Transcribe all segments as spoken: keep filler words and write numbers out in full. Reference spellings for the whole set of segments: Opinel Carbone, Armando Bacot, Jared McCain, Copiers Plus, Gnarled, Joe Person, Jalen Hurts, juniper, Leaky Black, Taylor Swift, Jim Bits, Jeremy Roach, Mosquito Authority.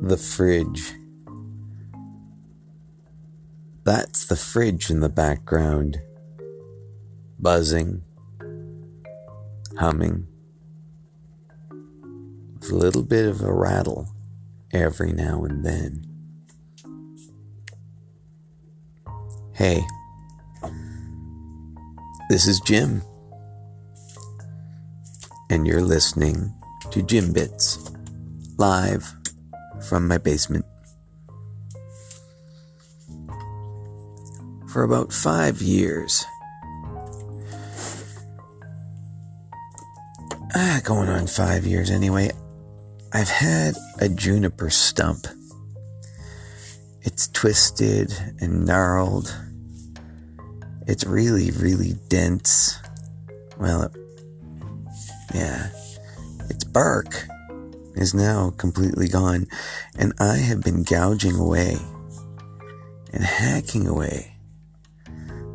the fridge. That's the fridge in the background, buzzing, humming, with a little bit of a rattle every now and then. Hey, this is Jim, and you're listening to Jim Bits, live from my basement. For about five years, ah, going on five years anyway, I've had a juniper stump. It's twisted and gnarled. It's really, really dense. Well, it, yeah. Its bark is now completely gone, and I have been gouging away and hacking away,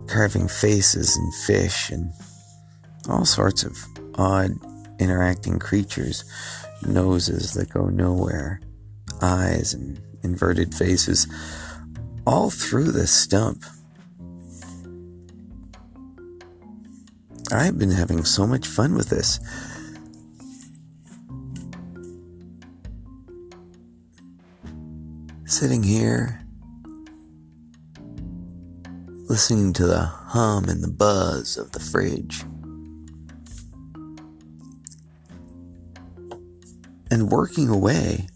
carving faces and fish and all sorts of odd interacting creatures, noses that go nowhere, eyes and inverted faces, all through this stump. I've been having so much fun with this. Sitting here, listening to the hum and the buzz of the fridge, and working away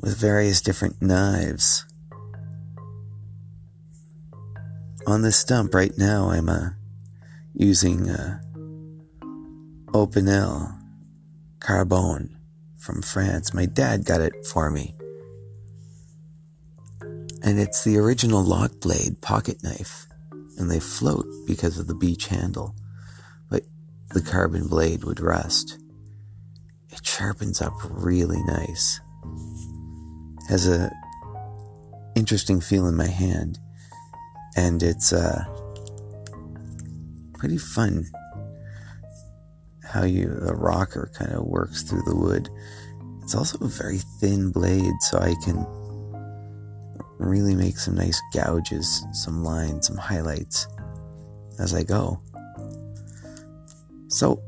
with various different knives. On this stump right now, I'm uh, using uh, Opinel Carbone from France. My dad got it for me. And it's the original lock blade pocket knife, and they float because of the beech handle, but the carbon blade would rust. It sharpens up really nice. Has a interesting feel in my hand, and it's uh, pretty fun how you the rocker kind of works through the wood. It's also a very thin blade, so I can really make some nice gouges, some lines, some highlights as I go. So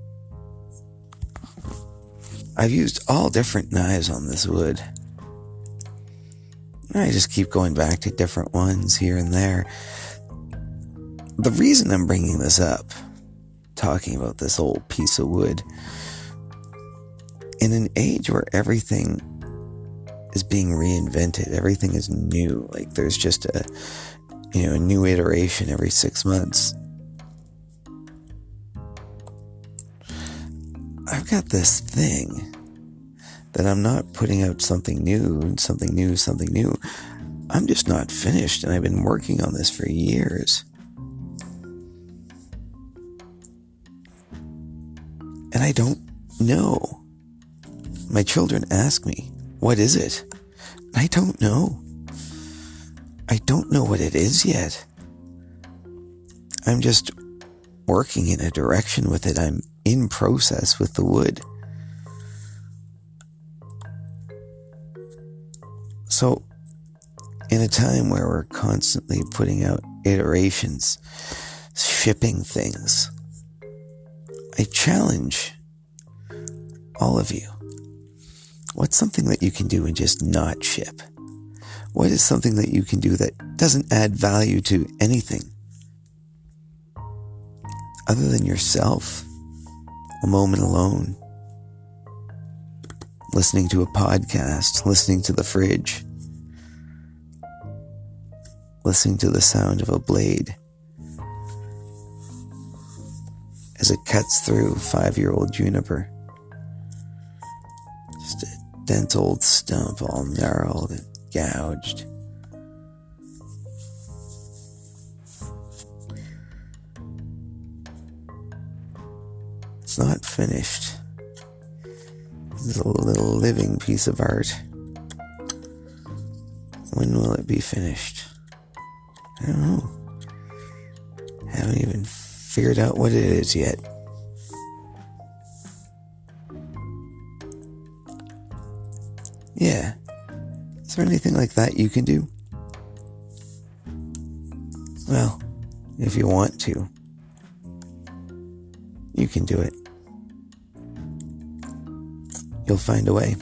I've used all different knives on this wood. I just keep going back to different ones here and there. The reason I'm bringing this up, talking about this old piece of wood, in an age where everything is being reinvented, everything is new, like there's just a, you know, a new iteration every six months. I've got this thing that I'm not putting out something new and something new, something new. I'm just not finished, and I've been working on this for years. And I don't know. My children ask me, what is it? I don't know. I don't know what it is yet. I'm just working in a direction with it. I'm in process with the wood. So, in a time where we're constantly putting out iterations, shipping things, I challenge all of you. What's something that you can do and just not ship? What is something that you can do that doesn't add value to anything other than yourself? A moment alone. Listening to a podcast, listening to the fridge, listening to the sound of a blade as it cuts through five-year-old juniper. Just a dense old stump, all gnarled and gouged. It's not finished. This is a little living piece of art. When will it be finished? I don't know. I haven't even figured out what it is yet. Yeah, Is there anything like that you can do? Well, if you want to, you can do it. You'll find a way.